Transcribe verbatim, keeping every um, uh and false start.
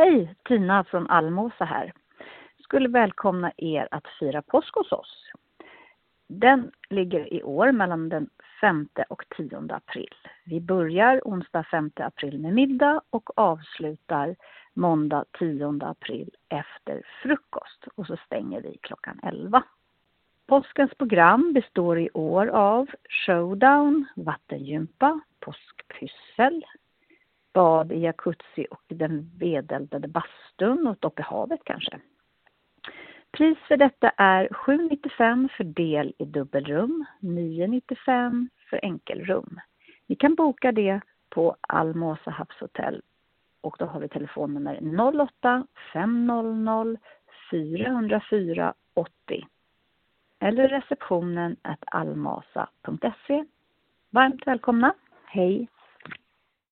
Hej, Tina från Almåsa här. Skulle välkomna er att fira påsk hos oss. Den ligger i år mellan den femte och tionde april. Vi börjar onsdag femte april med middag och avslutar måndag tionde april efter frukost. Och så stänger vi klockan elva. Påskens program består i år av showdown, vattengympa, påskpyssel, bad i jacuzzi och den vedeldade bastun och upp i havet kanske. Pris för detta är sju nittiofem för del i dubbelrum, nio nittiofem för enkelrum. Ni kan boka det på Almåsa Havshotell och då har vi telefonnummer noll åtta fem noll noll fyra noll fyra åttio eller receptionen at almasa punkt se. Varmt välkomna, hej!